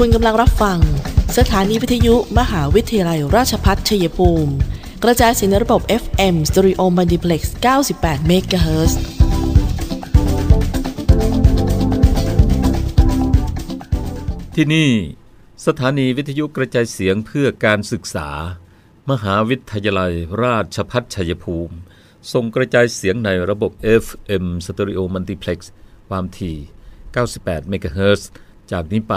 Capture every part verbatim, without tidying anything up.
คุณกำลังรับฟังสถานีวิทยุมหาวิทยาลัยราชภัฏชัยภูมิกระจายเสียงในระบบ เอฟ เอ็ม Stereo Multiplex เก้าสิบแปด เมกะเฮิรตซ์ ที่นี่สถานีวิทยุกระจายเสียงเพื่อการศึกษามหาวิทยาลัยราชภัฏชัยภูมิส่งกระจายเสียงในระบบ เอฟ เอ็ม Stereo Multiplex ความถี่เก้าสิบแปด เมกะเฮิรตซ์ จากนี้ไป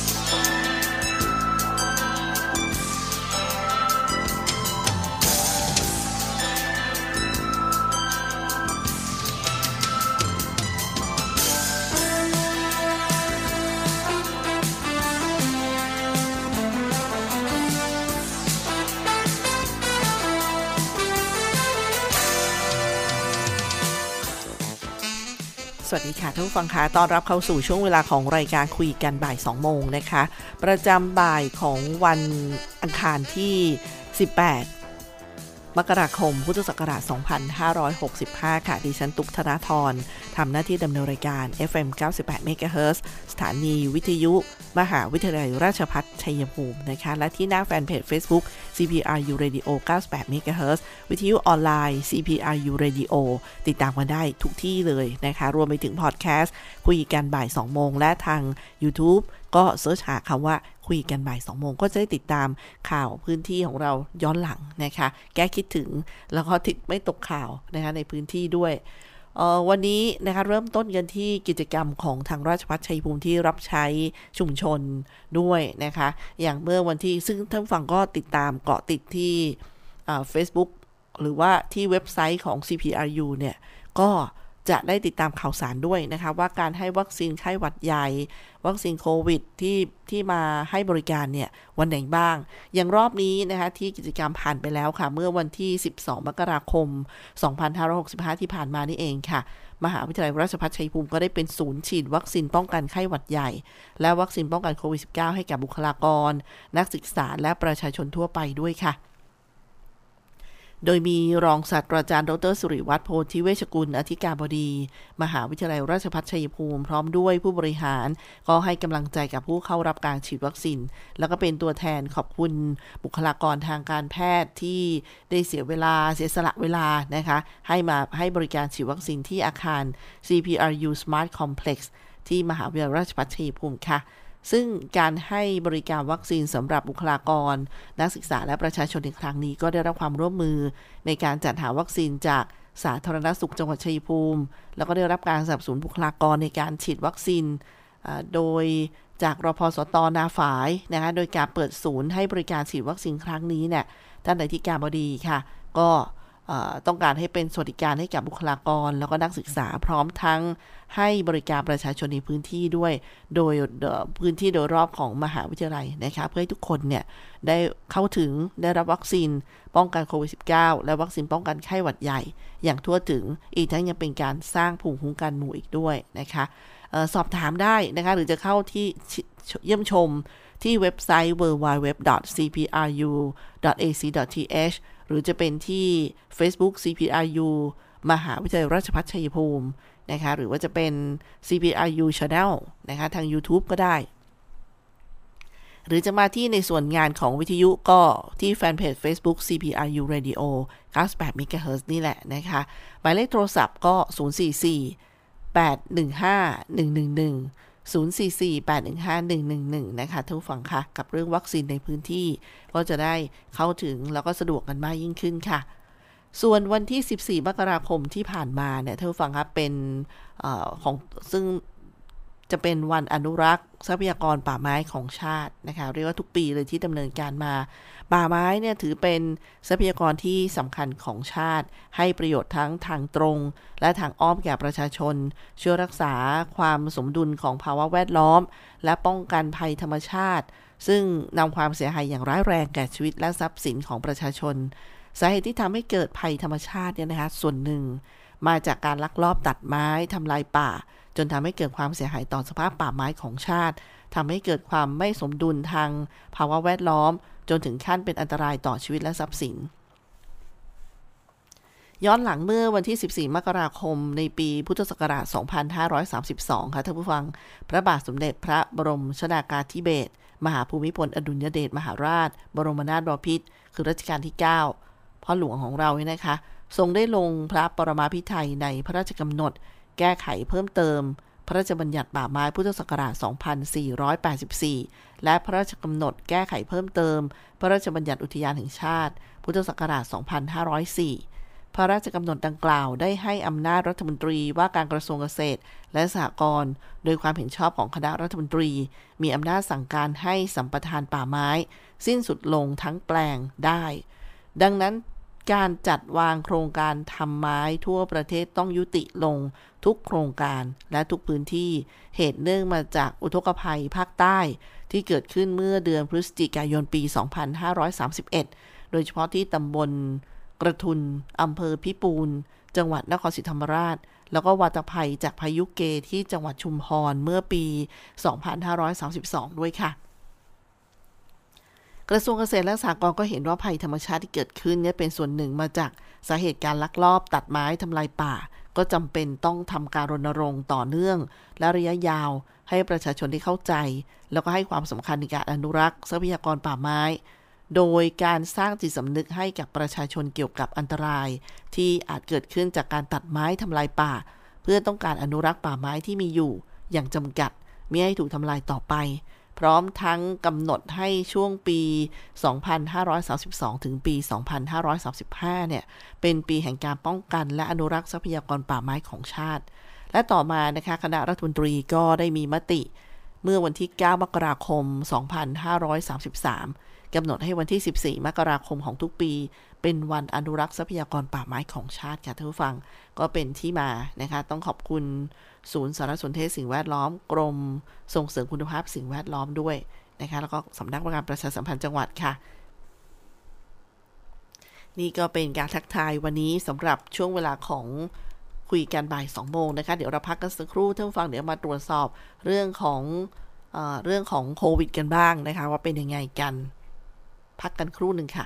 สวัสดีค่ะท่านผู้ฟังค่ะต้อนรับเข้าสู่ช่วงเวลาของรายการคุยกันบ่าย สองโมงนะคะประจำบ่ายของวันอังคารที่สิบแปดมกราคมพุทธศักราชสองพันห้าร้อยหกสิบห้าค่ะดิฉันตุ๊กธนธรทำหน้าที่ดำเนินรายการ เอฟ เอ็ม เก้าสิบแปด เมกะเฮิรตซ์ สถานีวิทยุมหาวิทยาลัยราชภัฏชัยภูมินะคะและที่หน้าแฟนเพจ Facebook ซี พี อาร์ ยู Radio เก้าสิบแปด เมกะเฮิรตซ์ วิทยุออนไลน์ ซี พี อาร์ ยู Radio ติดตามกันได้ทุกที่เลยนะคะรวมไปถึงพอดแคสต์คุยกันบ่าย สองโมงและทาง YouTube ก็เสิร์ชหาคำว่าคุยกันบ่าย สองโมงก็จะได้ติดตามข่าวพื้นที่ของเราย้อนหลังนะคะแก้คิดถึงแล้วก็ติดไม่ตกข่าวนะคะในพื้นที่ด้วยวันนี้นะคะเริ่มต้นกันที่กิจกรรมของทางราชภัฏชัยภูมิที่รับใช้ชุมชนด้วยนะคะอย่างเมื่อวันที่ซึ่งท่านฟังก็ติดตามเกาะติดที่ Facebook หรือว่าที่เว็บไซต์ของ ซี พี อาร์ ยู เนี่ยก็จะได้ติดตามข่าวสารด้วยนะคะว่าการให้วัคซีนไข้หวัดใหญ่วัคซีนโควิดที่ที่มาให้บริการเนี่ยวันไหนบ้างอย่างรอบนี้นะคะที่กิจกรรมผ่านไปแล้วค่ะเมื่อวันที่สิบสองมกราคมสองพันห้าร้อยหกสิบห้าที่ผ่านมานี่เองค่ะมหาวิทยาลัยราชภัฏชัยภูมิก็ได้เป็นศูนย์ฉีดวัคซีนป้องกันไข้หวัดใหญ่และวัคซีนป้องกันโควิด สิบเก้า ให้กับบุคลากรนักศึกษาและประชาชนทั่วไปด้วยค่ะโดยมีรองศาสตราจารย์ดรสุริวัฒน์โพธิเวชกุลอธิการบดีมหาวิทยาลัยราชภัฏชัยภูมิพร้อมด้วยผู้บริหารก็ให้กำลังใจกับผู้เข้ารับการฉีดวัคซีนแล้วก็เป็นตัวแทนขอบคุณบุคลากรทางการแพทย์ที่ได้เสียเวลาเสียสละเวลานะคะให้มาให้บริการฉีดวัคซีนที่อาคาร ซี พี อาร์ ยู Smart Complex ที่มหาวิทยาลัยราชภัฏชัยภูมิค่ะซึ่งการให้บริการวัคซีนสำหรับบุคลากรนักศึกษาและประชาชนในครั้งนี้ก็ได้รับความร่วมมือในการจัดหาวัคซีนจากสาธารณสุขจังหวัดชัยภูมิแล้วก็ได้รับการสนับสนุนบุคลากรในการฉีดวัคซีนโดยจากรพสตนาฝายนะคะโดยการเปิดศูนย์ให้บริการฉีดวัคซีนครั้งนี้เนี่ยท่านอธิการบดีค่ะก็ต้องการให้เป็นสวัสดิการให้กับบุคลากรแล้วก็นักศึกษาพร้อมทั้งให้บริการประชาชนในพื้นที่ด้วยโดยพื้นที่โดยรอบของมหาวิทยาลัยนะคะเพื่อให้ทุกคนเนี่ยได้เข้าถึงได้รับวัคซีนป้องกันโควิด สิบเก้า และวัคซีนป้องกันไข้หวัดใหญ่อย่างทั่วถึงอีกทั้งยังเป็นการสร้างภูมิคุ้มกันหมู่อีกด้วยนะคะสอบถามได้นะคะหรือจะเข้าที่เยี่ยมชมที่เว็บไซต์ ดับเบิลยู ดับเบิลยู ดับเบิลยู ดอท ซี พี อาร์ ยู ดอท เอ ซี ดอท ที เอช หรือจะเป็นที่ Facebook ซี พี อาร์ ยู มหาวิทยาลัยราชภัฏชัยภูมินะคะหรือว่าจะเป็น ซี พี อาร์ ยู Channel นะคะทาง YouTube ก็ได้หรือจะมาที่ในส่วนงานของวิทยุก็ที่แฟนเพจ Facebook ซี พี อาร์ ยู Radio เก้าสิบแปด เมกะเฮิรตซ์ นี่แหละนะคะหมายเลขโทรศัพท์ก็ศูนย์ สี่ สี่ แปด หนึ่ง ห้า หนึ่ง หนึ่ง หนึ่งศูนย์ สี่ สี่ แปด หนึ่ง ห้า หนึ่ง หนึ่ง หนึ่งนะคะท่านผู้ฟังค่ะกับเรื่องวัคซีนในพื้นที่ก็จะได้เข้าถึงแล้วก็สะดวกกันมากยิ่งขึ้นค่ะส่วนวันที่สิบสี่มกราคมที่ผ่านมาเนี่ยท่านผู้ฟังครับเป็นเอ่อของซึ่งจะเป็นวันอนุรักษ์ทรัพยากรป่าไม้ของชาตินะคะเรียกว่าทุกปีเลยที่ดำเนินการมาป่าไม้เนี่ยถือเป็นทรัพยากรที่สำคัญของชาติให้ประโยชน์ทั้งทางตรงและทางอ้อมแก่ประชาชนช่วยรักษาความสมดุลของภาวะแวดล้อมและป้องกันภัยธรรมชาติซึ่งนำความเสียหายอย่างร้ายแรงแก่ชีวิตและทรัพย์สินของประชาชนสาเหตุที่ทำให้เกิดภัยธรรมชาติเนี่ยนะคะส่วนหนึ่งมาจากการลักลอบตัดไม้ทำลายป่าจนทำให้เกิดความเสียหายต่อสภาพป่าไม้ของชาติทำให้เกิดความไม่สมดุลทางภาวะแวดล้อมจนถึงขั้นเป็นอันตรายต่อชีวิตและทรัพย์สิน ย้อนหลังเมื่อวันที่สิบสี่มกราคมในปีพุทธศักราชสองพันห้าร้อยสามสิบสองค่ะท่านผู้ฟังพระบาทสมเด็จพระบรมชนากาธิเบศรมหาภูมิพลอดุลยเดชมหาราชบรมนาถบพิตรคือรัชกาลที่เก้าพ่อหลวงของเราเนี่ยนะคะทรงได้ลงพระปรมาภิไธยในพระราชกำหนดแก้ไขเพิ่มเติมพระราชบัญญัติป่าไม้พุทธศักราชสองพันสี่ร้อยแปดสิบสี่และพระราชกำหนดแก้ไขเพิ่มเติมพระราชบัญญัติอุทยานแห่งชาติพุทธศักราชสองพันห้าร้อยสี่พระราชกำหนดดังกล่าวได้ให้อำนาจรัฐมนตรีว่าการกระทรวงเกษตรและสหกรณ์โดยความเห็นชอบของคณะรัฐมนตรีมีอำนาจสั่งการให้สัมปทานป่าไม้สิ้นสุดลงทั้งแปลงได้ดังนั้นการจัดวางโครงการทำไม้ทั่วประเทศต้องยุติลงทุกโครงการและทุกพื้นที่เหตุเนื่องมาจากอุทกภัยภาคใต้ที่เกิดขึ้นเมื่อเดือนพฤศจิกายนปีสองพันห้าร้อยสามสิบเอ็ดโดยเฉพาะที่ตำบลกระทุนอำเภอพิปูนจังหวัดนครศรีธรรมราชแล้วก็วาตภัยจากพายุเกที่จังหวัดชุมพรเมื่อปีสองพันห้าร้อยสามสิบสองด้วยค่ะกระทรวงเกษตรและสหกรณ์ก็เห็นว่าภัยธรรมชาติที่เกิดขึ้นเนี่ยเป็นส่วนหนึ่งมาจากสาเหตุการลักลอบตัดไม้ทำลายป่าก็จำเป็นต้องทำการรณรงค์ต่อเนื่องและระยะยาวให้ประชาชนได้เข้าใจแล้วก็ให้ความสำคัญในการอนุรักษ์ทรัพยากรป่าไม้โดยการสร้างจิตสำนึกให้กับประชาชนเกี่ยวกับอันตรายที่อาจเกิดขึ้นจากการตัดไม้ทำลายป่าเพื่อต้องการอนุรักษ์ป่าไม้ที่มีอยู่อย่างจำกัดไม่ให้ถูกทำลายต่อไปพร้อมทั้งกำหนดให้ช่วงปีสองพันห้าร้อยสามสิบสองถึงปีสองพันห้าร้อยสามสิบห้าเนี่ยเป็นปีแห่งการป้องกันและอนุรักษ์ทรัพยากรป่าไม้ของชาติและต่อมานะคะคณะรัฐมนตรีก็ได้มีมติเมื่อวันที่เก้ามกราคมสองพันห้าร้อยสามสิบสามกำหนดให้วันที่สิบสี่มกราคมของทุกปีเป็นวันอนุรักษ์ทรัพยากรป่าไม้ของชาติค่ะท่านผู้ฟังก็เป็นที่มานะคะต้องขอบคุณศูนย์สารสนเทศสิ่งแวดล้อมกรมส่งเสริมคุณภาพสิ่งแวดล้อมด้วยนะคะแล้วก็สำนักงานประชาสัมพันธ์จังหวัดค่ะนี่ก็เป็นการทักทายวันนี้สำหรับช่วงเวลาของคุยกันบ่าย สองโมงนะคะเดี๋ยวเราพักกันสักครู่ท่านผู้ฟังเดี๋ยวมาตรวจสอบเรื่องของเอ่อเรื่องของโควิดกันบ้างนะคะว่าเป็นยังไงกันพักกันครู่นึงค่ะ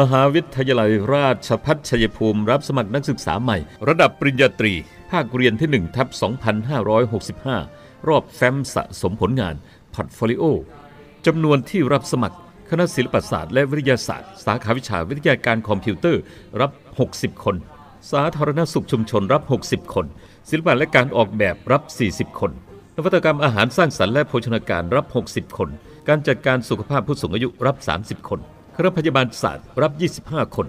มหาวิทยาลัยราชภัฏชัยภูมิรับสมัครนักศึกษาใหม่ระดับปริญญาตรีภาคเรียนที่ หนึ่งทับสองพันห้าร้อยหกสิบห้า รอบแฟ้มสะสมผลงานพอร์ตโฟลิโอจำนวนที่รับสมัครคณะศิลปศาสตร์และวิทยาศาสตร์สาขาวิชาวิทยาการคอมพิวเตอร์รับหกสิบคนสาธารณสุขชุมชนรับหกสิบคนศิลปะและการออกแบบรับสี่สิบคนนวัตกรรมอาหารสร้างสรรค์และโภชนาการรับหกสิบคนการจัดการสุขภาพผู้สูงอายุรับสามสิบคนคณะพยาบาลศาสตร์รับยี่สิบห้าคน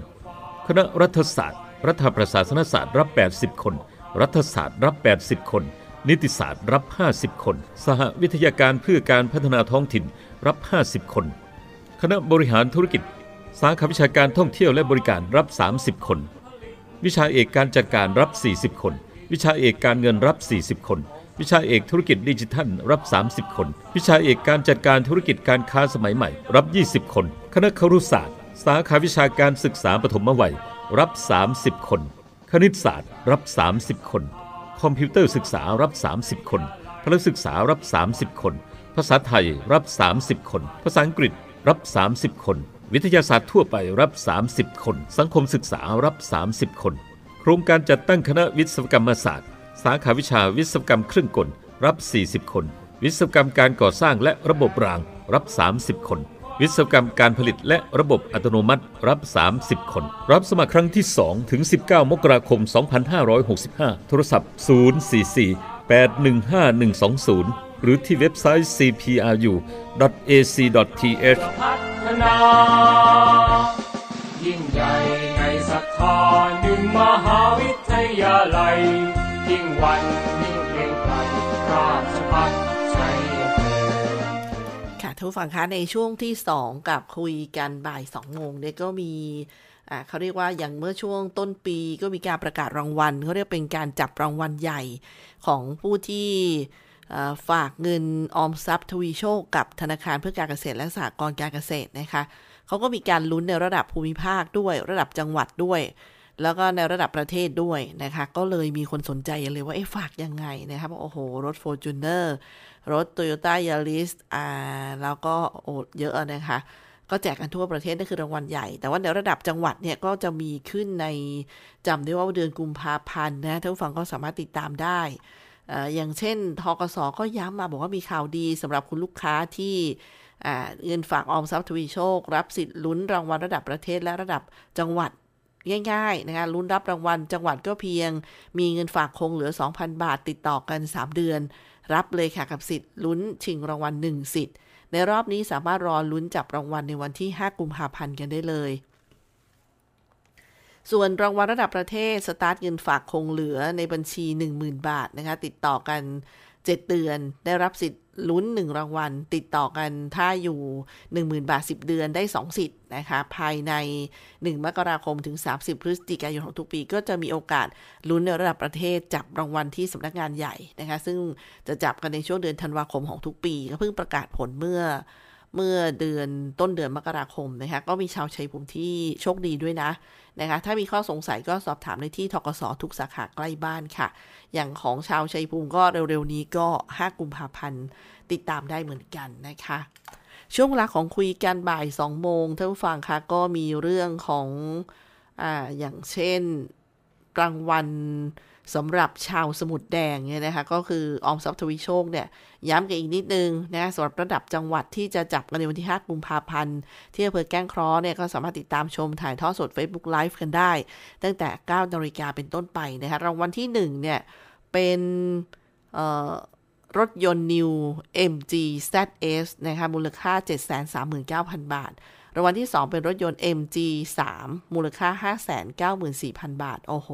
คณะรัฐศาสตร์รัฐประศาสนศาสตร์รับแปดสิบคนรัฐศาสตร์รับแปดสิบคนนิติศาสตร์รับห้าสิบคนสหวิทยาการเพื่อการพัฒนาท้องถิ่นรับห้าสิบคนคณะบริหารธุรกิจสาขาวิชาการท่องเที่ยวและบริการรับสามสิบคนวิชาเอกการจัดการรับสี่สิบคนวิชาเอกการเงินรับสี่สิบคนวิชาเอกธุรกิจดิจิทัลรับสามสิบคนวิชาเอกการจัดการธุรกิจการค้าสมัยใหม่รับยี่สิบคนคณะครุศาสตร์สาขาวิชาการศึกษาปฐมวัยรับสามสิบคนคณิตศาสตร์รับสามสิบคนคอมพิวเตอร์ศึกษารับสามสิบคนพละศึกษารับสามสิบคนภาษาไทยรับสามสิบคนภาษาอังกฤษรับสามสิบคนวิทยาศาสตร์ทั่วไปรับสามสิบคนสังคมศึกษารับสามสิบคนโครงการจัดตั้งคณะวิศวกรรมศาสตร์สาขาวิชาวิศวกรรมเครื่องกลรับสี่สิบคนวิศวกรรมการก่อสร้างและระบบรางรับสามสิบคนวิศวกรรมการผลิตและระบบอัตโนมัติรับสามสิบคนรับสมัครครั้งที่สองถึงสิบเก้ามกราคมสองพันห้าร้อยหกสิบห้าโทรศัพท์ศูนย์สี่สี่ แปดหนึ่งห้า หนึ่งสองศูนย์หรือที่เว็บไซต์ ซี พี อาร์ ยู ดอท เอ ซี ดอท ที เอช พัฒนายิ่งใหญ่ในศรัทธาหนึ่งมหาวิทยาลัยยิ่งวันยิ่งเก่งไกลราชภัฏ ทุกฝั่งคะในช่วงที่สองกับคุยกันบ่ายสองโมงเนี่ยก็มีอ่าเขาเรียกว่าอย่างเมื่อช่วงต้นปีก็มีการประกาศรางวัลเขาเรียกเป็นการจับรางวัลใหญ่ของผู้ที่ฝากเงินออมทรัพย์ทวีโชคกับธนาคารเพื่อการเกษตรและสหกรณ์การเกษตรนะคะเขาก็มีการลุ้นในระดับภูมิภาคด้วยระดับจังหวัดด้วยแล้วก็ในระดับประเทศด้วยนะคะก็เลยมีคนสนใจเลยว่าเอ๊ะฝากยังไงนะคะบอกโอ้โหรถ Fortuner รถ Toyota Yaris อ่าแล้วก็โอ้เยอะนะคะก็แจกกันทั่วประเทศนั่นคือรางวัลใหญ่แต่ว่าในระดับจังหวัดเนี่ยก็จะมีขึ้นในจำได้ว่าเดือนกุมภาพันธ์นะท่านผู้ฟังก็สามารถติดตามได้อย่างเช่นธกสก็ย้ำมาบอกว่ามีข่าวดีสำหรับคุณลูกค้าที่เงินฝากออมทรัพย์ทวีโชครับสิทธิ์ลุ้นรางวัลระดับประเทศและระดับจังหวัดง่ายๆนะคะลุ้นรับรางวัลจังหวัดก็เพียงมีเงินฝากคงเหลือ สองพัน บาทติดต่อกันสามเดือนรับเลยค่ะกับสิทธิ์ลุ้นชิงรางวัลหนึ่งสิทธิ์ในรอบนี้สามารถรอลุ้นจับรางวัลในวันที่ห้ากุมภาพันธ์กันได้เลยส่วนรางวัลระดับประเทศสตาร์ทเงินฝากคงเหลือในบัญชี หนึ่งหมื่น บาทนะคะติดต่อกันเจ็ดเดือนได้รับสิทธิ์ลุ้นหนึ่งรางวัลติดต่อกันถ้าอยู่ หนึ่งหมื่น บาทสิบเดือนได้สองสิทธิ์นะคะภายในหนึ่งมกราคมถึงสามสิบพฤศจิกายนของทุกปีก็จะมีโอกาสลุ้นในระดับประเทศจับรางวัลที่สำนักงานใหญ่นะคะซึ่งจะจับกันในช่วงเดือนธันวาคมของทุกปีก็เพิ่งประกาศผลเมื่อเมื่อเดือนต้นเดือนมกราคมนะคะก็มีชาวชัยภูมิที่โชคดีด้วยนะนะคะถ้ามีข้อสงสัยก็สอบถามได้ที่ธกสทุกสาขาใกล้บ้านค่ะอย่างของชาวชัยภูมิก็เร็วๆนี้ก็ห้ากุมภาพันธ์ติดตามได้เหมือนกันนะคะช่วงเวลาของคุยกันบ่ายสองโมงท่านผู้ฟังค่ะก็มีเรื่องของอ่าอย่างเช่นรางวัลสำหรับชาวสมุทรแดงเนี่ยนะคะก็คือออมทรัพย์ทวีโชคเนี่ยย้ำกันอีกนิดนึงนะสำหรับระดับจังหวัดที่จะจับกันในวันที่ห้ากุมภาพันธ์ที่อำเภอแก้งเคราะห์เนี่ยก็สามารถติดตามชมถ่ายทอดสด Facebook Live กันได้ตั้งแต่เก้านาฬิกาเป็นต้นไปนะคะรางวัลที่หนึ่งเนี่ยเป็นเอ่อรถยนต์ New เอ็ม จี แซด เอส นะคะมูลค่า เจ็ดแสนสามหมื่นเก้าพัน บาทรางวัลที่สองเป็นรถยนต์ เอ็ม จี สาม มูลค่า ห้าแสนเก้าหมื่นสี่พัน บาทโอ้โห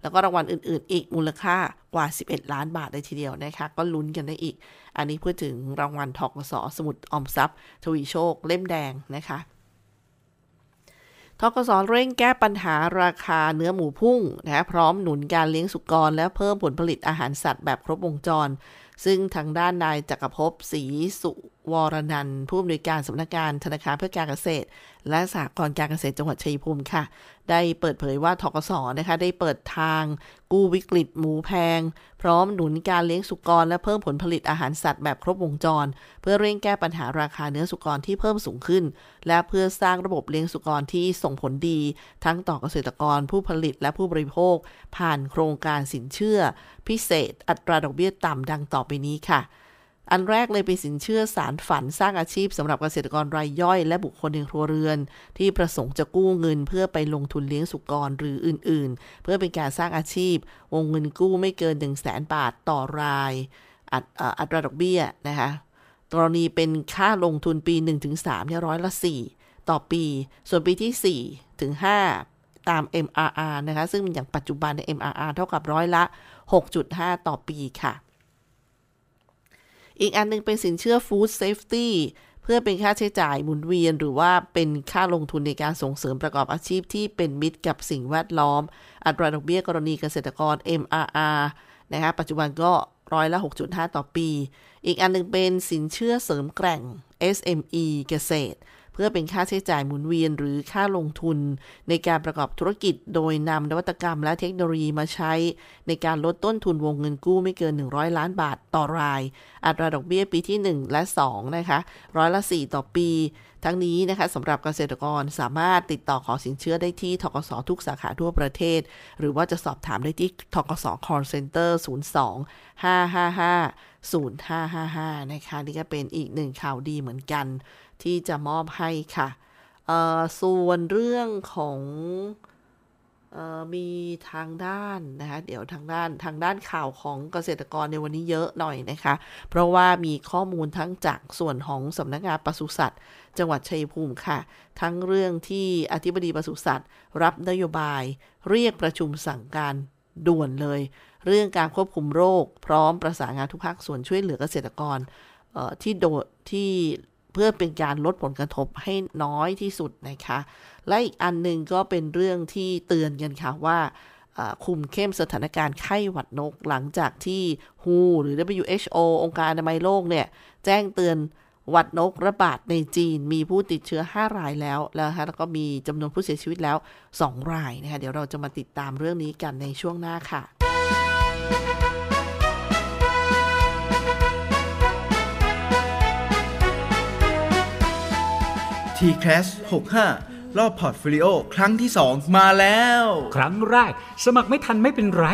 แล้วก็รางวัลอื่นๆอีกมูลค่ากว่าสิบเอ็ดล้านบาทเลยทีเดียวนะคะก็ลุ้นกันได้อีกอันนี้พูดถึงรางวัลธกส.สมุดออมทรัพย์ทวีโชคเล่มแดงนะคะธกส.เร่งแก้ปัญหาราคาเนื้อหมูพุ่งนะพร้อมหนุนการเลี้ยงสุกรและเพิ่มผลผลิตอาหารสัตว์แบบครบวงจรซึ่งทางด้านนายจักรภพศรีสุวรนันท์ผู้อำนวยการสำนักงานธนาคารเพื่อการเกษตรและสหกรณ์การเกษตรจังหวัดชัยภูมิค่ะได้เปิดเผยว่าธกส.นะคะได้เปิดทางกู้วิกฤตหมูแพงพร้อมหนุนการเลี้ยงสุกรและเพิ่มผลผลิตอาหารสัตว์แบบครบวงจรเพื่อเร่งแก้ปัญหาราคาเนื้อสุกรที่เพิ่มสูงขึ้นและเพื่อสร้างระบบเลี้ยงสุกรที่ส่งผลดีทั้งต่อเกษตรกรผู้ผลิตและผู้บริโภคผ่านโครงการสินเชื่อพิเศษอัตราดอกเบี้ยต่ำดังต่อไปนี้ค่ะอันแรกเลยเป็นสินเชื่อสารฝันสร้างอาชีพสำหรับเกษตรกรรายย่อยและบุคคลในครัวเรือนที่ประสงค์จะกู้เงินเพื่อไปลงทุนเลี้ยงสุกรหรืออื่นๆเพื่อเป็นการสร้างอาชีพวงเงินกู้ไม่เกิน หนึ่งแสน บาทต่อรายอัตราอัตราดอกเบี้ยนะคะกรณีเป็นค่าลงทุนปี หนึ่งถึงสาม เนี่ยร้อยละสี่ต่อปีส่วนปีที่สี่ถึงห้าตาม เอ็ม อาร์ อาร์ นะคะซึ่งอย่างปัจจุบันใน เอ็ม อาร์ อาร์ เท่ากับร้อยละ หกจุดห้า ต่อปีค่ะอีกอันนึงเป็นสินเชื่อ Food Safety เพื่อเป็นค่าใช้จ่ายหมุนเวียนหรือว่าเป็นค่าลงทุนในการส่งเสริมประกอบอาชีพที่เป็นมิตรกับสิ่งแวดล้อมอัตราดอกเบี้ยกรณีเกษตรกร เอ็ม อาร์ อาร์ นะคะปัจจุบันก็ร้อยละ หกจุดห้า ต่อปีอีกอันนึงเป็นสินเชื่อเสริมแกร่ง เอส เอ็ม อี เกษตรเพื่อเป็นค่าใช้จ่ายหมุนเวียนหรือค่าลงทุนในการประกอบธุรกิจโดยนำนวัตกรรมและเทคโนโลยีมาใช้ในการลดต้นทุนวงเงินกู้ไม่เกินหนึ่งร้อยล้านบาทต่อรายอัตราดอกเบี้ยปีที่หนึ่งและสองนะคะร้อยละสี่ต่อปีทั้งนี้นะคะสำหรับเกษตรกรสามารถติดต่อขอสินเชื่อได้ที่ธกสทุกสาขาทั่วประเทศหรือว่าจะสอบถามได้ที่ธกส Call Center ศูนย์ สอง ห้า ห้า ห้า ศูนย์ ห้า ห้า ห้านะคะนี่ก็เป็นอีกหนึ่งข่าวดีเหมือนกันที่จะมอบให้ค่ะเอ่อส่วนเรื่องของเอ่อมีทางด้านนะคะเดี๋ยวทางด้านทางด้านข่าวของเกษตรกรในวันนี้เยอะหน่อยนะคะเพราะว่ามีข้อมูลทั้งจากส่วนของสำนักงานปศุสัตว์จังหวัดชัยภูมิค่ะทั้งเรื่องที่อธิบดีปศุสัตว์รับนโยบายเรียกประชุมสั่งการด่วนเลยเรื่องการควบคุมโรคพร้อมประสานงานทุกภาคส่วนช่วยเหลือเกษตรกรเอ่อที่โดที่ เพื่อเป็นการลดผลกระทบให้น้อยที่สุดนะคะและอีกอันหนึ่งก็เป็นเรื่องที่เตือนกันค่ะว่าคุมเข้มสถานการณ์ไข้หวัดนกหลังจากที่ ดับเบิลยู เอช โอ หรือ ดับเบิลยู เอช โอ องค์การอนามัยโลกเนี่ยแจ้งเตือนหวัดนกระบาดในจีนมีผู้ติดเชื้อห้ารายแล้วนะคะแล้วก็มีจำนวนผู้เสียชีวิตแล้วสองรายนะคะเดี๋ยวเราจะมาติดตามเรื่องนี้กันในช่วงหน้าค่ะที แคส หกสิบห้ารอบพอร์ตโฟลิโอครั้งที่สองมาแล้วครั้งแรกสมัครไม่ทันไม่เป็นไร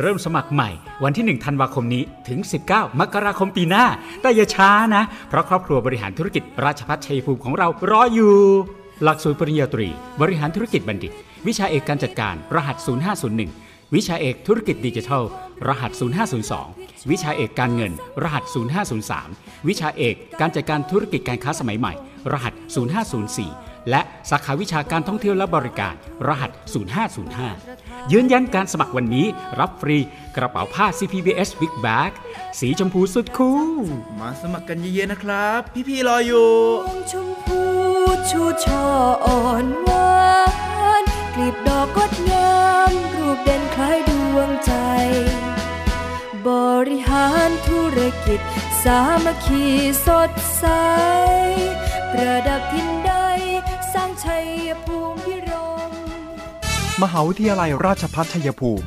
เริ่มสมัครใหม่วันที่หนึ่งธันวาคมนี้ถึงสิบเก้ามกราคมปีหน้าแต่อย่าช้านะเพราะครอบครัวบริหารธุรกิจราชภัฏชัยภูมิของเรารออยู่หลักสูตรปริญญาตรีบริหารธุรกิจบัณฑิตวิชาเอกการจัดการรหัสศูนย์ห้าศูนย์หนึ่งวิชาเอกธุรกิจดิจิทัลรหัสศูนย์ห้าศูนย์สองวิชาเอกการเงินรหัสศูนย์ห้าศูนย์สามวิชาเอกการจัดการธุรกิจการค้าสมัยใหม่รหัสศูนย์ห้าศูนย์สี่และสาขาวิชาการท่องเที่ยวและบริการรหัสศูนย์ห้าศูนย์ห้ายืนยันการสมัครวันนี้รับฟรีกระเป๋าผ้า ซี พี บี เอส Big Bag สีชมพูสุดคูลมาสมัครกันเยอะๆนะครับพี่ๆรออยู่ชมพูชูช่ออ่อนหวานกลีบดอกงดงามรูปเด่นคล้ายดวงใจบริหารธุรกิจสามัคคีสดใสระดับทินใดสร้างชัยภูมิพิรมมหาวิทยาลัยราชภัฏชัยภูมิ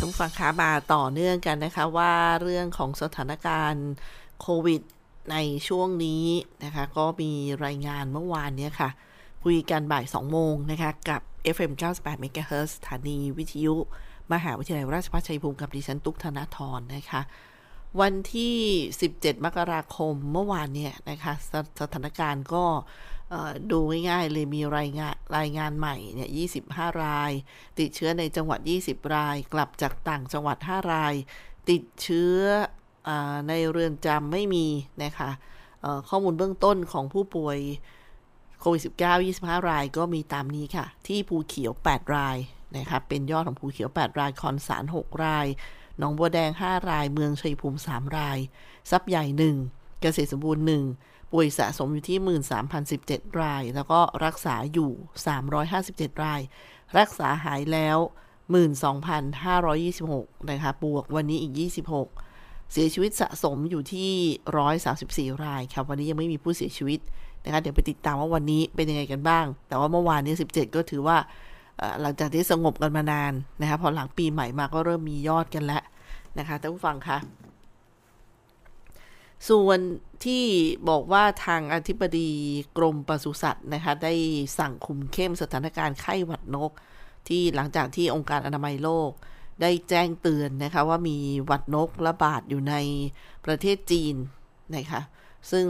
ต้องฟังขามาต่อเนื่องกันนะคะว่าเรื่องของสถานการณ์โควิดในช่วงนี้นะคะก็มีรายงานเมื่อวานนี้ค่ะคุยกันบ่ายสองโมงนะคะกับ เอฟ เอ็ม เก้าสิบแปด เมกะเฮิรตซ์ สถานีวิทยุมหาวิทยาลัยราชภัฏชัยภูมิกับดิฉันตุ๊กธนธรนะคะวันที่สิบเจ็ดมกราคมเมื่อวานเนี่ยนะคะ ส, สถานการณ์ก็ดูง่ายๆเลยมีรายงานรายงานใหม่เนี่ยยี่สิบห้ารายรายติดเชื้อในจังหวัดยี่สิบรายกลับจากต่างจังหวัดห้ารายรายติดเชื้อในเรือนจำไม่มีนะคะข้อมูลเบื้องต้นของผู้ป่วยโควิด สิบเก้า ยี่สิบห้ารายรายก็มีตามนี้ค่ะที่ภูเขียวแปดรายนะคะเป็นยอดของภูเขียวแปดรายคอนสารหกรายหนองบัวแดงห้ารายเมืองชัยภูมิสามรายทรัพย์ใหญ่หนึ่งเกษตรสมบูรณ์หนึ่งป่วยสะสมอยู่ที่ หนึ่งหมื่นสามพันสิบเจ็ด รายแล้วก็รักษาอยู่สามร้อยห้าสิบเจ็ดรายรักษาหายแล้ว หนึ่งหมื่นสองพันห้าร้อยยี่สิบหก นะคะบวกวันนี้อีกยี่สิบหกเสียชีวิตสะสมอยู่ที่หนึ่งร้อยสามสิบสี่รายครับวันนี้ยังไม่มีผู้เสียชีวิตนะคะเดี๋ยวไปติดตามว่าวันนี้เป็นยังไงกันบ้างแต่ว่าเมื่อวานนี้สิบเจ็ดก็ถือว่าหลังจากที่สงบกันมานานนะคะพอหลังปีใหม่มาก็เริ่มมียอดกันแล้วนะคะท่านผู้ฟังคะส่วนที่บอกว่าทางอธิบดีกรมปศุสัตว์นะคะได้สั่งคุมเข้มสถานการณ์ไข้หวัดนกที่หลังจากที่องค์การอนามัยโลกได้แจ้งเตือนนะคะว่ามีหวัดนกระบาดอยู่ในประเทศจีนนะคะซึ่ง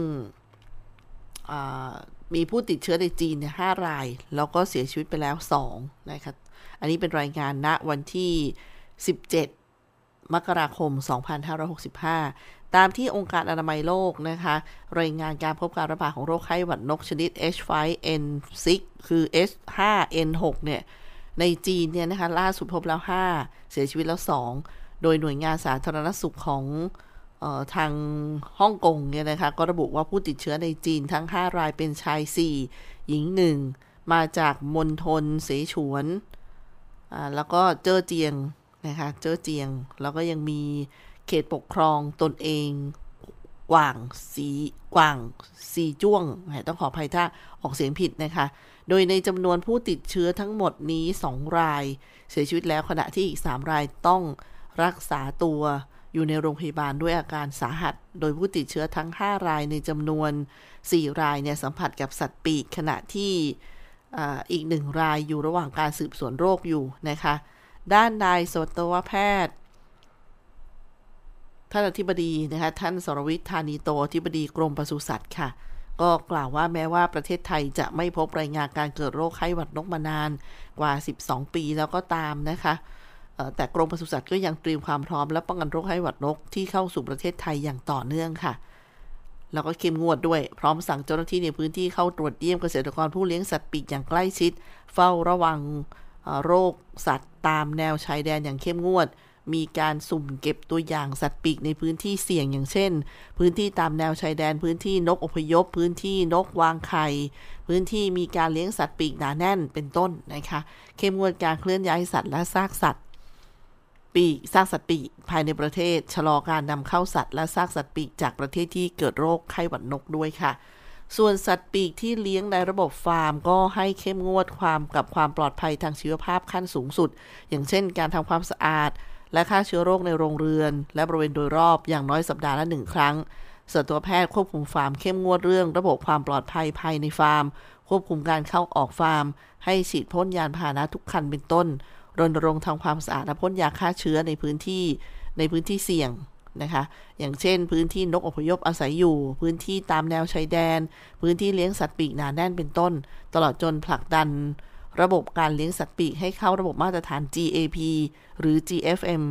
มีผู้ติดเชื้อในจีนเนี่ยห้ารายแล้วก็เสียชีวิตไปแล้วสองนะคะอันนี้เป็นรายงานณวันที่สิบเจ็ดมกราคมสองพันห้าร้อยหกสิบห้าตามที่องค์การอนามัยโลกนะคะรายงานการพบการระบาดของโรคไข้หวัดนกชนิด เอช ไฟว์ เอ็น ซิกซ์ คือ เอช ไฟว์ เอ็น ซิกซ์ เนี่ยในจีนเนี่ยนะคะล่าสุดพบแล้วห้าเสียชีวิตแล้วสองโดยหน่วยงานสาธารณสุขของเอ่อทางฮ่องกงเนี่ยนะคะก็ระบุว่าผู้ติดเชื้อในจีนทั้งห้ารายเป็นชายสี่หญิงหนึ่งมาจากมณฑลเสฉวนอ่าแล้วก็เจ้อเจียงนะคะเจ้อเจียงแล้วก็ยังมีเขตปกครองตนเอง กวางซีกวางซีจ้วงต้องขออภัยถ้าออกเสียงผิดนะคะโดยในจำนวนผู้ติดเชื้อทั้งหมดนี้สองรายเสียชีวิตแล้วขณะที่อีกสามรายต้องรักษาตัวอยู่ในโรงพยาบาลด้วยอาการสาหัสโดยผู้ติดเชื้อทั้งห้ารายในจำนวนสี่รายเนี่ยสัมผัสกับสัตว์ปีกขณะที่อีกหนึ่งรายอยู่ระหว่างการสืบสวนโรคอยู่นะคะด้านนายสัตวแพทย์ท่านอธิบดีนะคะท่านสรวิทย์ ธานีโตอธิบดีกรมปศุสัตว์ค่ะก็กล่าวว่าแม้ว่าประเทศไทยจะไม่พบรายงานการเกิดโรคไข้หวัดนกมานานกว่าสิบสองปีแล้วก็ตามนะคะแต่กรมปศุสัตว์ก็ยังเตรียมความพร้อมและป้องกันโรคไข้หวัดนกที่เข้าสู่ประเทศไทยอย่างต่อเนื่องค่ะแล้วก็เข้มงวดด้วยพร้อมสั่งเจ้าหน้าที่ในพื้นที่เข้าตรวจเยี่ยมเกษตรกรผู้เลี้ยงสัตว์ปีกอย่างใกล้ชิดเฝ้าระวังโรคสัตว์ตามแนวชายแดนอย่างเข้มงวดมีการสุ่มเก็บตัวอย่างสัตว์ปีกในพื้นที่เสี่ยงอย่างเช่นพื้นที่ตามแนวชายแดนพื้นที่นกอพยพพื้นที่นกวางไข่พื้นที่มีการเลี้ยงสัตว์ปีกหนาแน่นเป็นต้นนะคะเข้มงวดการเคลื่อนย้ายสัตว์และซากสัตว์ปีกซากสัตว์ปีกภายในประเทศชะลอการนำเข้าสัตว์และซากสัตว์ปีกจากประเทศที่เกิดโรคไข้หวัดนกด้วยค่ะส่วนสัตว์ปีกที่เลี้ยงในระบบฟาร์มก็ให้เข้มงวดความกับความปลอดภัยทางชีวภาพขั้นสูงสุดอย่างเช่นการทำความสะอาดและฆ่าเชื้อโรคในโรงเรือนและบริเวณโดยรอบอย่างน้อยสัปดาห์ละหนึ่งครั้งสัตวแพทย์ควบคุมฟาร์มเข้มงวดเรื่องระบบความปลอดภัยภายในฟาร์มควบคุมการเข้าออกฟาร์มให้ฉีดพ่นยาพาหนะทุกคันเป็นต้นรณรงค์ทำความสะอาดและพ่นยาฆ่าเชื้อในพื้นที่ในพื้นที่เสี่ยงนะคะอย่างเช่นพื้นที่นกอพยพอาศัยอยู่พื้นที่ตามแนวชายแดนพื้นที่เลี้ยงสัตว์ปีกหนาแน่นเป็นต้นตลอดจนผลักดันระบบการเลี้ยงสัตว์ปีกให้เข้าระบบมาตรฐาน จี เอ พี หรือ จี เอฟ เอ็ม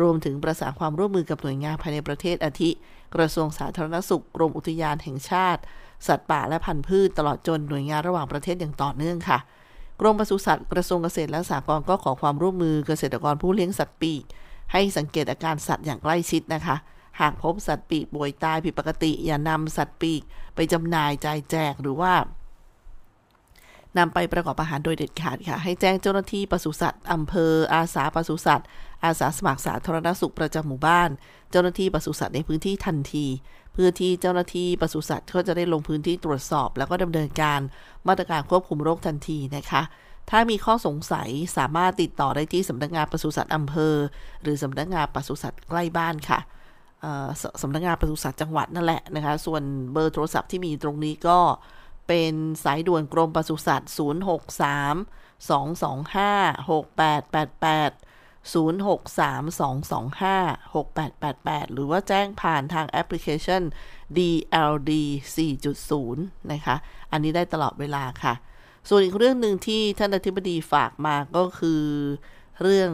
รวมถึงประสานความร่วมมือกับหน่วยงานภายในประเทศอาทิกระทรวงสาธารณสุขกรมอุทยานแห่งชาติสัตว์ป่าและพันธุ์พืชตลอดจนหน่วยงานระหว่างประเทศอย่างต่อเนื่องค่ะกรมปศุสัตว์กระทรวงเกษตรและสหกรณ์ก็ขอความร่วมมือเกษตรกรผู้เลี้ยงสัตว์ปีกให้สังเกตอาการสัตว์อย่างใกล้ชิดนะคะหากพบสัตว์ปีกป่วยตายผิดปกติอย่านำสัตว์ปีกไปจำหน่ายจ่ายแจกหรือว่านำไปประกอบอาหารโดยเด็ดขาดค่ะให้แจ้งเจ้าหน้าที่ปศุสัตว์อำเภออาสาปศุสัตว์อาสาสมัครสาธารณสุขประจำหมู่บ้านเจ้าหน้าที่ปศุสัตว์ในพื้นที่ทันทีเพื่อที่เจ้าหน้าที่ปศุสัตว์ก็จะได้ลงพื้นที่ตรวจสอบแล้วก็ดำเนินการมาตรการควบคุมโรคทันทีนะคะถ้ามีข้อสงสัยสามารถติดต่อได้ที่สำนักงานปศุสัตว์อำเภอหรือสำนักงานปศุสัตว์ใกล้บ้านค่ะสำนักงานปศุสัตว์จังหวัดนั่นแหละนะคะส่วนเบอร์โทรศัพท์ที่มีตรงนี้ก็เป็นสายด่วนกรมปศุสัตว์ศูนย์ หก สาม สอง สอง ห้า หก แปด แปด แปด ศูนย์ หก สาม สอง สอง ห้า หก แปด แปด แปด หรือว่าแจ้งผ่านทางแอปพลิเคชัน ดี แอล ดี สี่จุดศูนย์ นะคะอันนี้ได้ตลอดเวลาค่ะส่วนอีกเรื่องหนึ่งที่ท่านอธิบดีฝากมาก็คือเรื่อง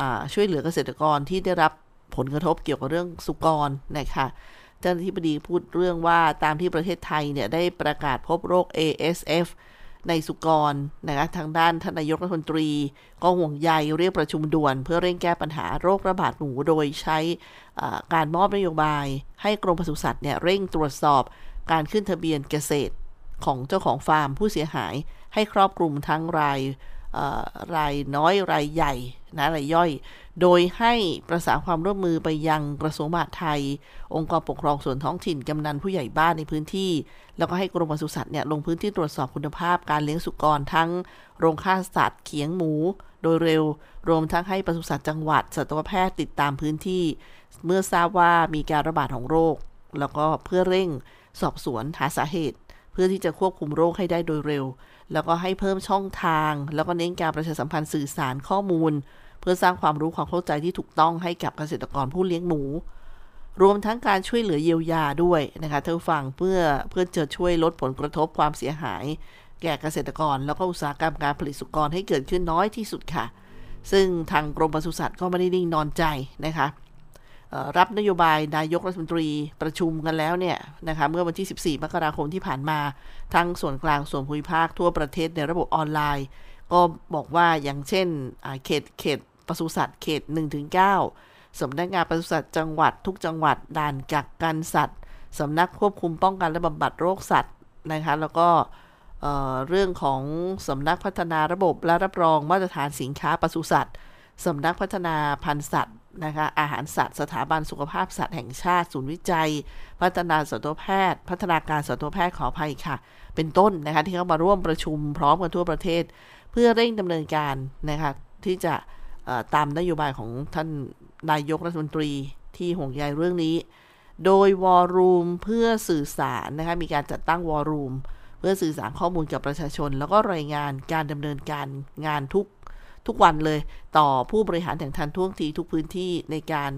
อ่าช่วยเหลือเกษตรกรที่ได้รับผลกระทบเกี่ยวกับเรื่องสุกรนะคะท่านอธิบดีพูดเรื่องว่าตามที่ประเทศไทยเนี่ยได้ประกาศพบโรค เอ เอส เอฟ ในสุกรนะคะทางด้านท่านนายกรัฐมนตรีก็ห่วงใยเรียกประชุมด่วนเพื่อเร่งแก้ปัญหาโรคระบาดหมูโดยใช้การมอบนโยบายให้กรมปศุสัตว์เนี่ยเร่งตรวจสอบการขึ้นทะเบียนเกษตรของเจ้าของฟาร์มผู้เสียหายให้ครอบคลุมทั้งรายรายน้อยรายใหญ่นะรายย่อยโดยให้ประสานความร่วมมือไปยังกระทรวงมหาดไทยองค์กรปกครองส่วนท้องถิ่นกำนันผู้ใหญ่บ้านในพื้นที่แล้วก็ให้กรมปศุสัตว์เนี่ยลงพื้นที่ตรวจสอบคุณภาพการเลี้ยงสุกรทั้งโรงฆ่าสัตว์เขียงหมูโดยเร็วรวมทั้งให้ปศุสัตว์จังหวัดสัตวแพทย์ติดตามพื้นที่เมื่อทราบว่ามีการระบาดของโรคแล้วก็เพื่อเร่งสอบสวนหาสาเหตุเพื่อที่จะควบคุมโรคให้ได้โดยเร็วแล้วก็ให้เพิ่มช่องทางแล้วก็เน้นการประชาสัมพันธ์สื่อสารข้อมูลเพื่อสร้างความรู้ความเข้าใจที่ถูกต้องให้กับเกษตรกรผู้เลี้ยงหมูรวมทั้งการช่วยเหลือเยียวยาด้วยนะคะท่านผู้ฟังเพื่อเพื่อจะช่วยลดผลกระทบความเสียหายแก่เกษตรกรแล้วก็อุตสาหกรรมการผลิตสุกรให้เกิดขึ้นน้อยที่สุดค่ะซึ่งทางกรมปศุสัตว์ก็ไม่ได้นิ่งนอนใจนะคะรับนโยบายนายกรัฐมนตรีประชุมกันแล้วเนี่ยนะคะเมื่อวันที่สิบสี่มกราคมที่ผ่านมาทั้งส่วนกลางส่วนภูมิภาคทั่วประเทศในระบบออนไลน์ก็บอกว่าอย่างเช่นเขตเขตปศุสัตว์เขต หนึ่งถึงเก้า สำนักงานปศุสัตว์จังหวัดทุกจังหวัดด่านกักกันสัตว์สำนักควบคุมป้องกันและบำบัดโรคสัตว์นะคะแล้วก็เอ่อเรื่องของสำนักพัฒนาระบบและรับรองมาตรฐานสินค้าปศุสัตว์สำนักพัฒนาพันธุ์สัตว์ นะคะอาหารสัตว์สถาบันสุขภาพสัตว์แห่งชาติศูนย์วิจัยพัฒนาสัตวแพทย์พัฒนาการสัตวแพทย์ขออภัยค่ะเป็นต้นนะคะที่เขามาร่วมประชุมพร้อมกันทั่วประเทศเพื่อเร่งดำเนินการนะคะที่จะตามนโยบายของท่านนายกรัฐมนตรีที่ห่วงใยเรื่องนี้โดยวอลลุ่มเพื่อสื่อสารนะคะมีการจัดตั้งวอลลุ่มเพื่อสื่อสารข้อมูลกับประชาชนแล้วก็รายงานการดำเนินการงานทุกทุกวันเลยต่อผู้บริหารอย่างทันท่วงทีทุกพื้นที่ในการ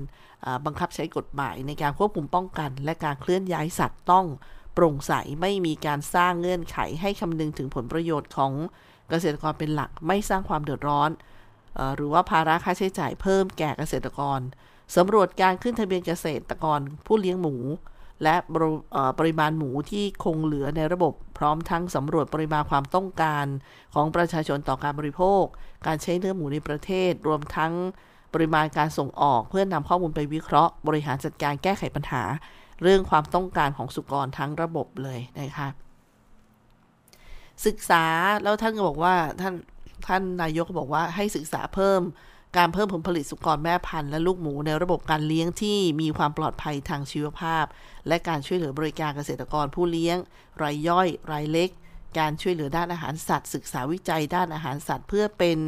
บังคับใช้กฎหมายในการควบคุมป้องกันและการเคลื่อนย้ายสัตว์ต้องโปร่งใสไม่มีการสร้างเงื่อนไขให้คำนึงถึงผลประโยชน์ของเกษตรกรเป็นหลักไม่สร้างความเดือดร้อนหรือว่าภาระค่าใช้จ่ายเพิ่มแก่เกษตรกรสำรวจการขึ้นทะเบียนเกษตรกรผู้เลี้ยงหมูและปริมาณหมูที่คงเหลือในระบบพร้อมทั้งสำรวจปริมาณความต้องการของประชาชนต่อการบริโภคการใช้เนื้อหมูในประเทศรวมทั้งปริมาณการส่งออกเพื่อนำข้อมูลไปวิเคราะห์บริหารจัดการแก้ไขปัญหาเรื่องความต้องการของสุกรทั้งระบบเลยนะคะศึกษาแล้วท่านก็บอกว่าท่านท่านนายกบอกว่าให้ศึกษาเพิ่มการเพิ่มผลผลิตสุกรแม่พันธุ์และลูกหมูในระบบการเลี้ยงที่มีความปลอดภัยทางชีวภาพและการช่วยเหลือบริการเกษตรกรผู้เลี้ยงรายย่อยรายเล็กการช่วยเหลือด้านอาหารสัตว์ศึกษาวิจัยด้านอาหารสัตว์เพื่อเป็น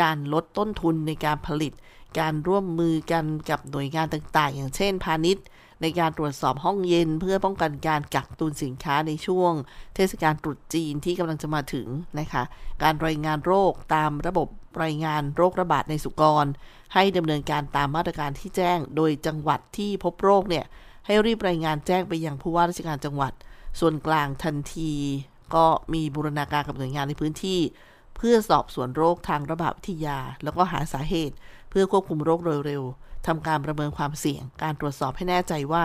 การลดต้นทุนในการผลิตการร่วมมือกันกับหน่วยงานต่างๆอย่างเช่นพาณิชย์ในการตรวจสอบห้องเย็นเพื่อป้องกันการกักตุนสินค้าในช่วงเทศกาลตรุษจีนที่กำลังจะมาถึงนะคะการรายงานโรคตามระบบรายงานโรคระบาดในสุกรให้ดำเนินการตามมาตรการที่แจ้งโดยจังหวัดที่พบโรคเนี่ยให้รีบรายงานแจ้งไปยังผู้ว่าราชการจังหวัดส่วนกลางทันทีก็มีบูรณาการกับหน่วยงานในพื้นที่เพื่อสอบสวนโรคทางระบาดวิทยาแล้วก็หาสาเหตุเพื่อควบคุมโรคโดยเร็วทำการประเมินความเสี่ยงการตรวจสอบให้แน่ใจว่า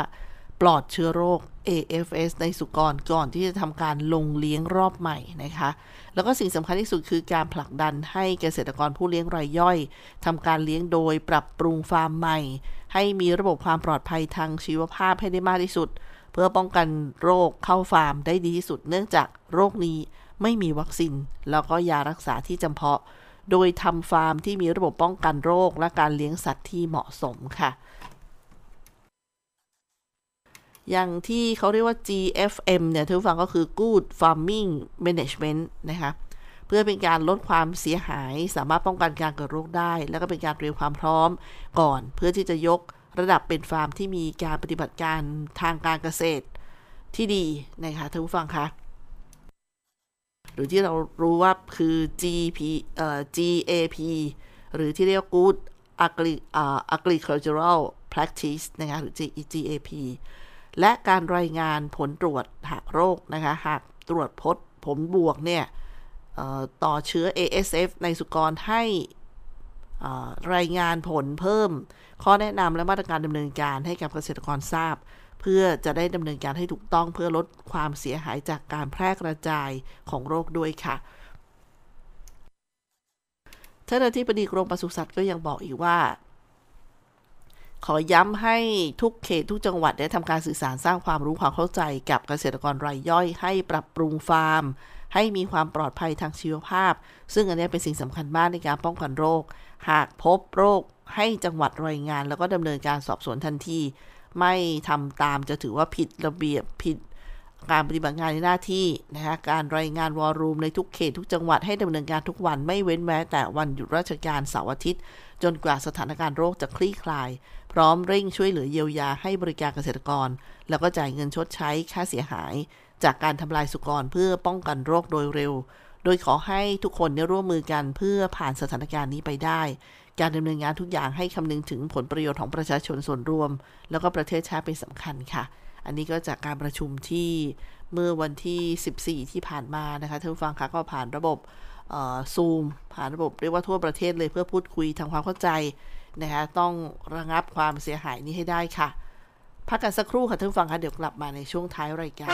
ปลอดเชื้อโรค เอ เอฟ เอส ในสุกรก่อนที่จะทำการลงเลี้ยงรอบใหม่นะคะแล้วก็สิ่งสำคัญที่สุดคือการผลักดันให้เกษตรกรผู้เลี้ยงรายย่อยทำการเลี้ยงโดยปรับปรุงฟาร์มใหม่ให้มีระบบความปลอดภัยทางชีวภาพให้ได้มากที่สุดเพื่อป้องกันโรคเข้าฟาร์มได้ดีที่สุดเนื่องจากโรคนี้ไม่มีวัคซีนแล้วก็ยารักษาที่จำเพาะโดยทำฟาร์มที่มีระบบป้องกันโรคและการเลี้ยงสัตว์ที่เหมาะสมค่ะอย่างที่เขาเรียกว่า จี เอฟ เอ็ม เนี่ยทุกฝั่งก็คือ Good Farming Management นะคะเพื่อเป็นการลดความเสียหายสามารถป้องกันการเกิดโรคได้แล้วก็เป็นการเตรียมความพร้อมก่อนเพื่อที่จะยกระดับเป็นฟาร์มที่มีการปฏิบัติการทางการเกษตรที่ดีนะคะทุกฝั่งค่ะหรือที่เรารู้ว่าคือ จี พี เอ่อ จี เอ พี หรือที่เรียก Good Agri เอ่อ Agricultural Practice นะคะหรือ จี เอ พีและการรายงานผลตรวจหากโรคนะคะหากตรวจพบผลบวกเนี่ยต่อเชื้อ เอ เอส เอฟ ในสุกรให้รายงานผลเพิ่มข้อแนะนำและมาตรการดำเนินการให้กับเกษตรกรทราบเพื่อจะได้ดำเนินการให้ถูกต้องเพื่อลดความเสียหายจากการแพร่กระจายของโรคด้วยค่ะท่านอธิบดีกรมปศุสัตว์ก็ยังบอกอีกว่าขอย้ำให้ทุกเขตทุกจังหวัดได้ทำการสื่อสารสร้างความรู้ความเข้าใจกับเกษตรกรรายย่อยให้ปรับปรุงฟาร์มให้มีความปลอดภัยทางชีวภาพซึ่งอันนี้เป็นสิ่งสำคัญมากในการป้องกันโรคหากพบโรคให้จังหวัดรายงานแล้วก็ดำเนินการสอบสวนทันทีไม่ทำตามจะถือว่าผิดระเบียบผิดการปฏิบัติงานในหน้าที่นะคะการรายงานวอลลุ่มในทุกเขตทุกจังหวัดให้ดำเนินการทุกวันไม่เว้นแม้แต่วันหยุดราชการเสาร์อาทิตย์จนกว่าสถานการณ์โรคจะคลี่คลายพร้อมเร่งช่วยเหลือเยียวยาให้บริการเกษตรกรแล้วก็จ่ายเงินชดใช้ค่าเสียหายจากการทำลายสุกรเพื่อป้องกันโรคโดยเร็วโดยขอให้ทุกคนได้ร่วมมือกันเพื่อผ่านสถานการณ์นี้ไปได้การดำเนินงานทุกอย่างให้คำนึงถึงผลประโยชน์ของประชาชนส่วนรวมแล้วก็ประเทศชาติเป็นสำคัญค่ะอันนี้ก็จากการประชุมที่เมื่อวันที่สิบสี่ที่ผ่านมานะคะท่านผู้ฟังคะก็ผ่านระบบซูมผ่านระบบเรียกว่าทั่วประเทศเลยเพื่อพูดคุยทำความเข้าใจนะคะต้องระงับความเสียหายนี้ให้ได้ค่ะพักกันสักครู่ค่ะท่านผู้ฟังคะเดี๋ยวกลับมาในช่วงท้ายรายการ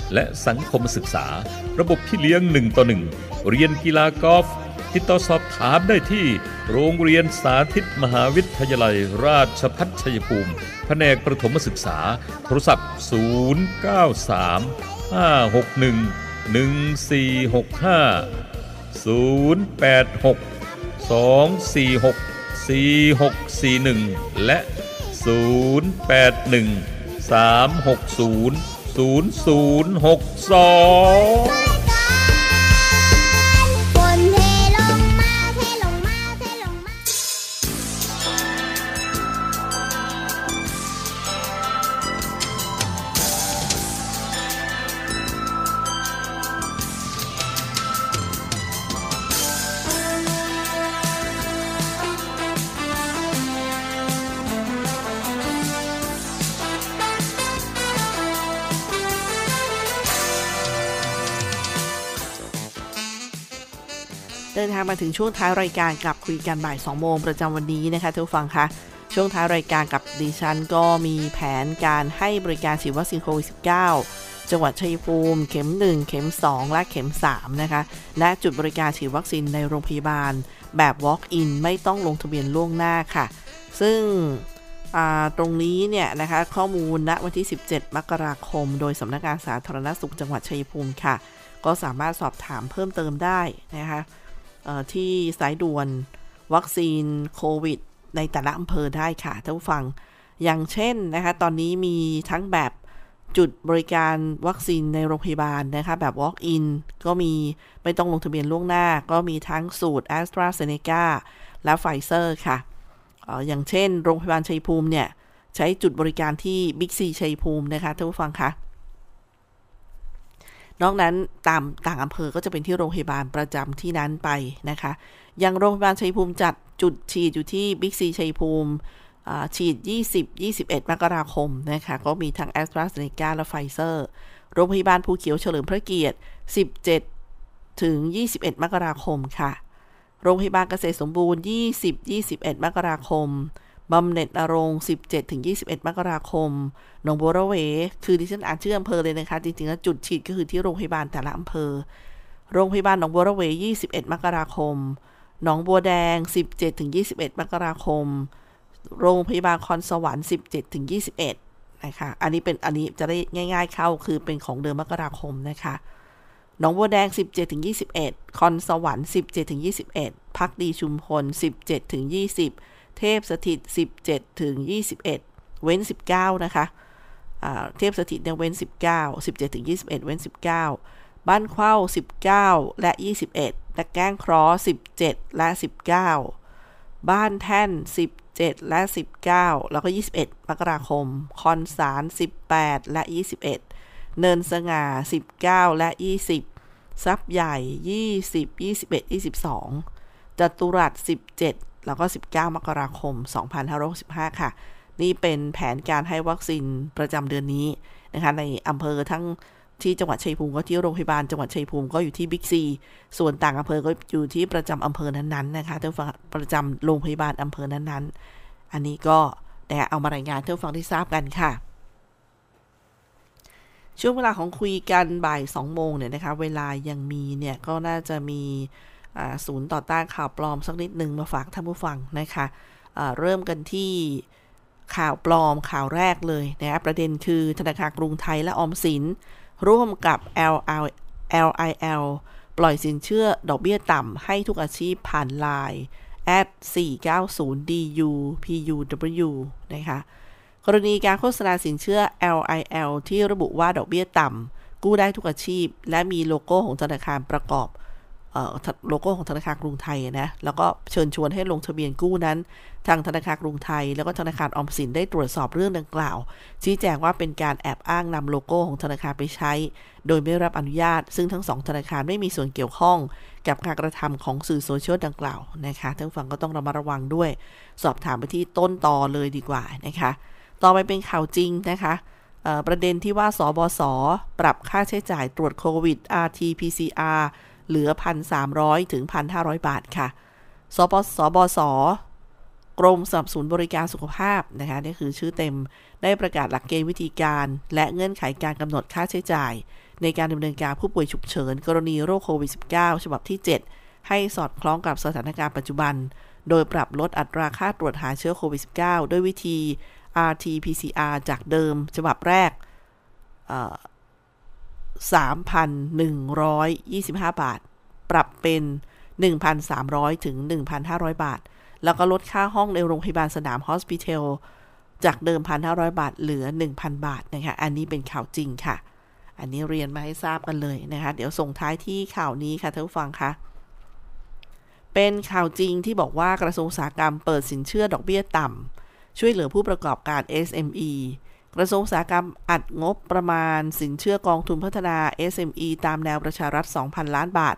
และสังคมศึกษาระบบพี่เลี้ยงหนึ่งต่อหนึ่งเรียนกีฬากอล์ฟติดต่อสอบถามได้ที่โรงเรียนสาธิตมหาวิทยาลัยราชภัฏชัยภูมิแผนกประถมศึกษาโทรศัพท์ศูนย์ เก้า สาม ห้า หก หนึ่ง หนึ่ง สี่ หก ห้า ศูนย์ แปด หก สอง สี่ หก สี่ หก สี่ หนึ่งและศูนย์ แปด หนึ่ง สาม หก ศูนย์ ศูนย์ ศูนย์ หก สองเดินทางมาถึงช่วงท้ายรายการกับคุยกันบ่ายสองโมงประจำวันนี้นะคะทุกฟังคะช่วงท้ายรายการกับดิฉันก็มีแผนการให้บริการฉีดวัคซีนโควิด สิบเก้า จังหวัดชัยภูมิเข็มหนึ่งเข็มสองและเข็มสามนะคะและจุดบริการฉีดวัคซีนในโรงพยาบาลแบบ walk-in ไม่ต้องลงทะเบียนล่วงหน้าค่ะซึ่งตรงนี้เนี่ยนะคะข้อมูลณวันที่สิบเจ็ดมกราคมโดยสำนักงานสาธารณสุขจังหวัดชัยภูมิค่ะก็สามารถสอบถามเพิ่มเติมได้นะคะที่สายด่วนวัคซีนโควิดในแต่ละอำเภอได้ค่ะท่านผู้ฟังอย่างเช่นนะคะตอนนี้มีทั้งแบบจุดบริการวัคซีนในโรงพยาบาลนะคะแบบ walk-in ก็มีไม่ต้องลงทะเบียนล่วงหน้าก็มีทั้งสูตร AstraZeneca และ Pfizer ค่ะ เอ่อ อย่างเช่นโรงพยาบาลชัยภูมิเนี่ยใช้จุดบริการที่ Big C ชัยภูมินะคะท่านผู้ฟังคะนอกนั้นตามต่างอำเภอก็จะเป็นที่โรงพยาบาลประจำที่นั้นไปนะคะอย่างโรงพยาบาลชัยภูมิจัดจุดฉีดอยู่ที่บิ๊กซีชัยภูมิฉีดยี่สิบ ยี่สิบเอ็ดมกราคมนะคะก็มีทั้ง AstraZeneca และ Pfizer โรงพยาบาลภูเขียวเฉลิมพระเกียรติสิบเจ็ดถึงยี่สิบเอ็ดมกราคมค่ะโรงพยาบาลเกษตรสมบูรณ์ยี่สิบ ยี่สิบเอ็ดมกราคมบำเหน็จนรงค์ สิบเจ็ดถึงยี่สิบเอ็ด มกราคมหนองบัวระเวคือดิฉันอ่านชื่ออำเภอเลยนะคะจริงๆแล้วจุดฉีดก็คือที่โรงพยาบาลแต่ละอำเภอโรงพยาบาลหนองบัวระเวยี่สิบเอ็ดมกราคมหนองบัวแดง สิบเจ็ดถึงยี่สิบเอ็ด มกราคมโรงพยาบาลคอนสวรรค์ สิบเจ็ดถึงยี่สิบเอ็ด นะคะอันนี้เป็นอันนี้จะได้ง่ายๆเข้าคือเป็นของเดือนมกราคมนะคะหนองบัวแดง สิบเจ็ดถึงยี่สิบเอ็ด คอนสวรรค์ สิบเจ็ดถึงยี่สิบเอ็ด ภักดีชุมพล สิบเจ็ดถึงยี่สิบเทพสถิตสิบเจ็ดถึงยี่สิบเอ็ดเว้นสิบเก้านะคะอ่าเทพสถิตเนี่ยเว้นสิบเก้า สิบเจ็ดถึงยี่สิบเอ็ดเว้นสิบเก้าบ้านเข้าสิบเก้าและยี่สิบเอ็ดตะแกรงครอสิบเจ็ดและสิบเก้าบ้านแท่นสิบเจ็ดและสิบเก้าแล้วก็ยี่สิบเอ็ดมกราคมคอนสารสิบแปดและยี่สิบเอ็ดเนินสง่าสิบเก้าและยี่สิบทรัพย์ใหญ่ยี่สิบ ยี่สิบเอ็ด ยี่สิบสองจตุรัสสิบเจ็ดแล้วก็สิบเก้ามกราคมสองพันห้าร้อยหกสิบห้าค่ะนี่เป็นแผนการให้วัคซีนประจำเดือนนี้นะคะในอำเภอทั้งที่จังหวัดชัยภูมิก็ที่โรงพยาบาลจังหวัดชัยภูมิก็อยู่ที่บิ๊กซีส่วนต่างอำเภอก็อยู่ที่ประจำอำเภอนั้นๆนะคะท่านฟังประจำโรงพยาบาลอำเภอนั้นๆอันนี้ก็นะคะเอามารายงานท่านฟังได้ทราบกันค่ะช่วงเวลาของคุยกันบ่ายสองโมงเนี่ยนะคะเวลายังมีเนี่ยก็น่าจะมีศูนย์ต่อต้านข่าวปลอมสักนิดหนึ่งมาฝากท่านผู้ฟังนะคะเริ่มกันที่ข่าวปลอมข่าวแรกเลยนะคะประเด็นคือธนาคารกรุงไทยและออมสินร่วมกับ แอล ไอ แอล ปล่อยสินเชื่อดอกเบี้ยต่ำให้ทุกอาชีพผ่าน ไลน์ แอท สี่ เก้า ศูนย์ ดี ยู พี ยู ดับเบิลยู นะคะกรณีการโฆษณาสินเชื่อ แอล ไอ แอล ที่ระบุว่าดอกเบี้ยต่ำกู้ได้ทุกอาชีพและมีโลโก้ของธนาคารประกอบโลโก้ของธนาคารกรุงไทยนะแล้วก็เชิญชวนให้ลงทะเบียนกู้นั้นทางธนาคารกรุงไทยแล้วก็ธนาคารออมสินได้ตรวจสอบเรื่องดังกล่าวชี้แจงว่าเป็นการแอบอ้างนำโลโก้ของธนาคารไปใช้โดยไม่รับอนุญาตซึ่งทั้งสองธนาคารไม่มีส่วนเกี่ยวข้องกับการกระทำของสื่อโซเชียลดังกล่าวนะคะท่านผู้ฟังก็ต้องระมัดระวังด้วยสอบถามไปที่ต้นตอเลยดีกว่านะคะต่อไปเป็นข่าวจริงนะคะประเด็นที่ว่าสบส.ปรับค่าใช้จ่ายตรวจโควิด อาร์ ที พี ซี อาร์เหลือ หนึ่งพันสามร้อย ถึง หนึ่งพันห้าร้อย บาทค่ะสปสบส กรมสนับสนุนบริการสุขภาพนะคะนี่คือชื่อเต็มได้ประกาศหลักเกณฑ์วิธีการและเงื่อนไขการกำหนดค่าใช้จ่ายในการดำเนินการผู้ป่วยฉุกเฉินกรณีโรคโควิด สิบเก้า ฉบับที่ เจ็ดให้สอดคล้องกับสถานการณ์ปัจจุบันโดยปรับลดอัตราค่าตรวจหาเชื้อโควิด สิบเก้า ด้วยวิธี อาร์ ที พี ซี อาร์ จากเดิมฉบับแรก สามพันหนึ่งร้อยยี่สิบห้า บาทปรับเป็น หนึ่งพันสามร้อย ถึง หนึ่งพันห้าร้อย บาทแล้วก็ลดค่าห้องในโรงพยาบาลสนาม Hospital จากเดิม หนึ่งพันห้าร้อย บาทเหลือ หนึ่งพัน บาทนะคะอันนี้เป็นข่าวจริงค่ะอันนี้เรียนมาให้ทราบกันเลยนะคะเดี๋ยวส่งท้ายที่ข่าวนี้ค่ะท่านผู้ฟังคะเป็นข่าวจริงที่บอกว่ากระทรวงอุตสาหกรรมเปิดสินเชื่อดอกเบี้ยต่ำช่วยเหลือผู้ประกอบการ เอส เอ็ม อี กระทรวงอุตสาหกรรมอัดงบประมาณสินเชื่อกองทุนพัฒนา เอส เอ็ม อี ตามแนวประชารัฐ สองพัน ล้านบาท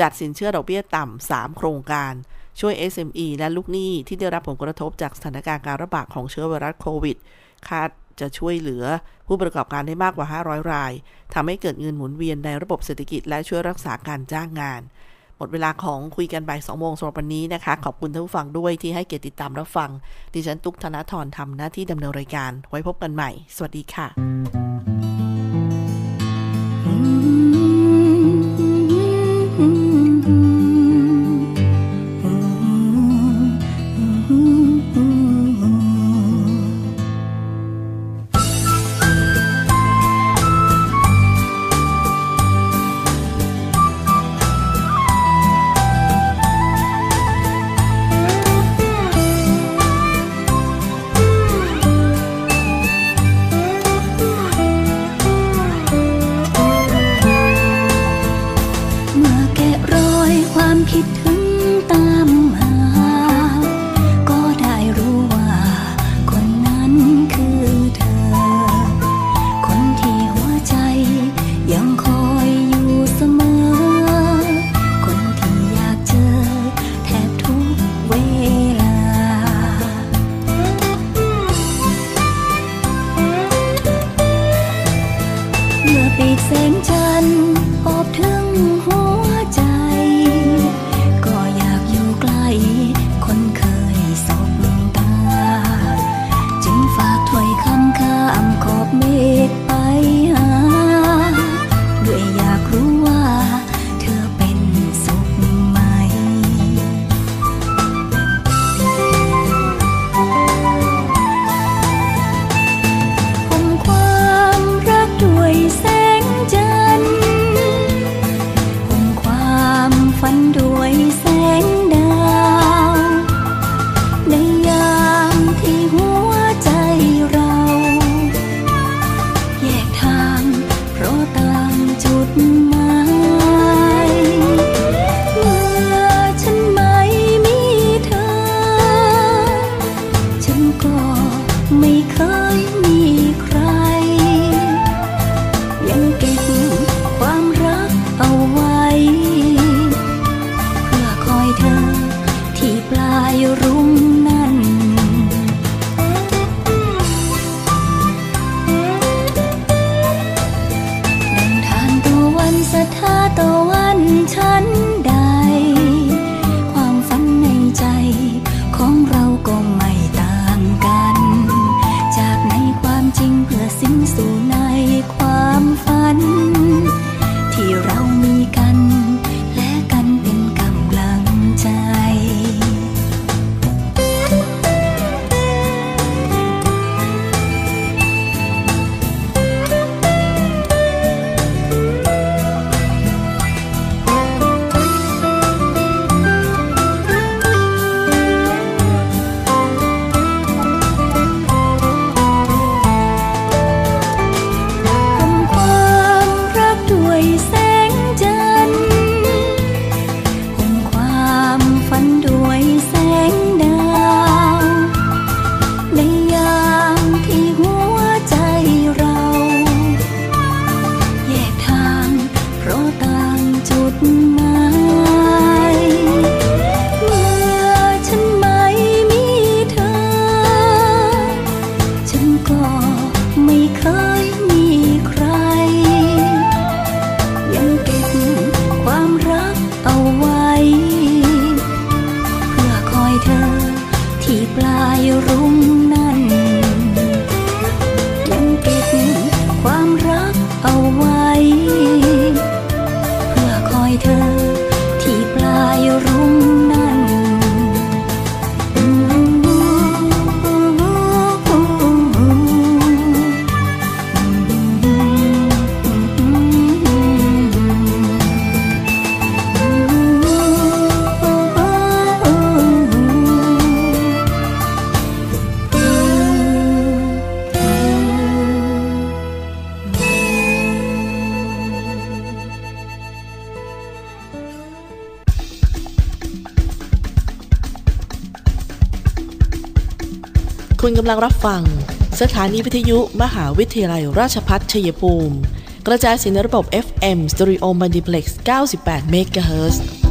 จัดสินเชื่อดอกเบี้ยต่ำสามโครงการช่วย เอส เอ็ม อี และลูกหนี้ที่ได้รับผลกระทบจากสถานการณ์การระบาดของเชื้อไวรัสโควิดคาดจะช่วยเหลือผู้ประกอบการได้มากกว่าห้าร้อยรายทำให้เกิดเงินหมุนเวียนในระบบเศรษฐกิจและช่วยรักษาการจ้างงานหมดเวลาของคุยกันบ่ายสองโมงสำหรับวันนี้นะคะขอบคุณท่านผู้ฟังด้วยที่ให้เกียรติติดตามรับฟังดิฉันตุ๊กธนาธรทำหน้าที่ดำเนินรายการไว้พบกันใหม่สวัสดีค่ะ ที่ปลายรุ้งนั้นยังเก็บความรักเอาไว้เพื่อคอยเธอที่ปลายรุ้งนั้นคุณกำลังรับฟังสถานีวิทยุมหาวิทยาลัยราชภัฏชัยภูมิกระจายเสียงในระบบ เอฟ เอ็ม Stereo Multiplex เก้าสิบแปด เมกะเฮิรตซ์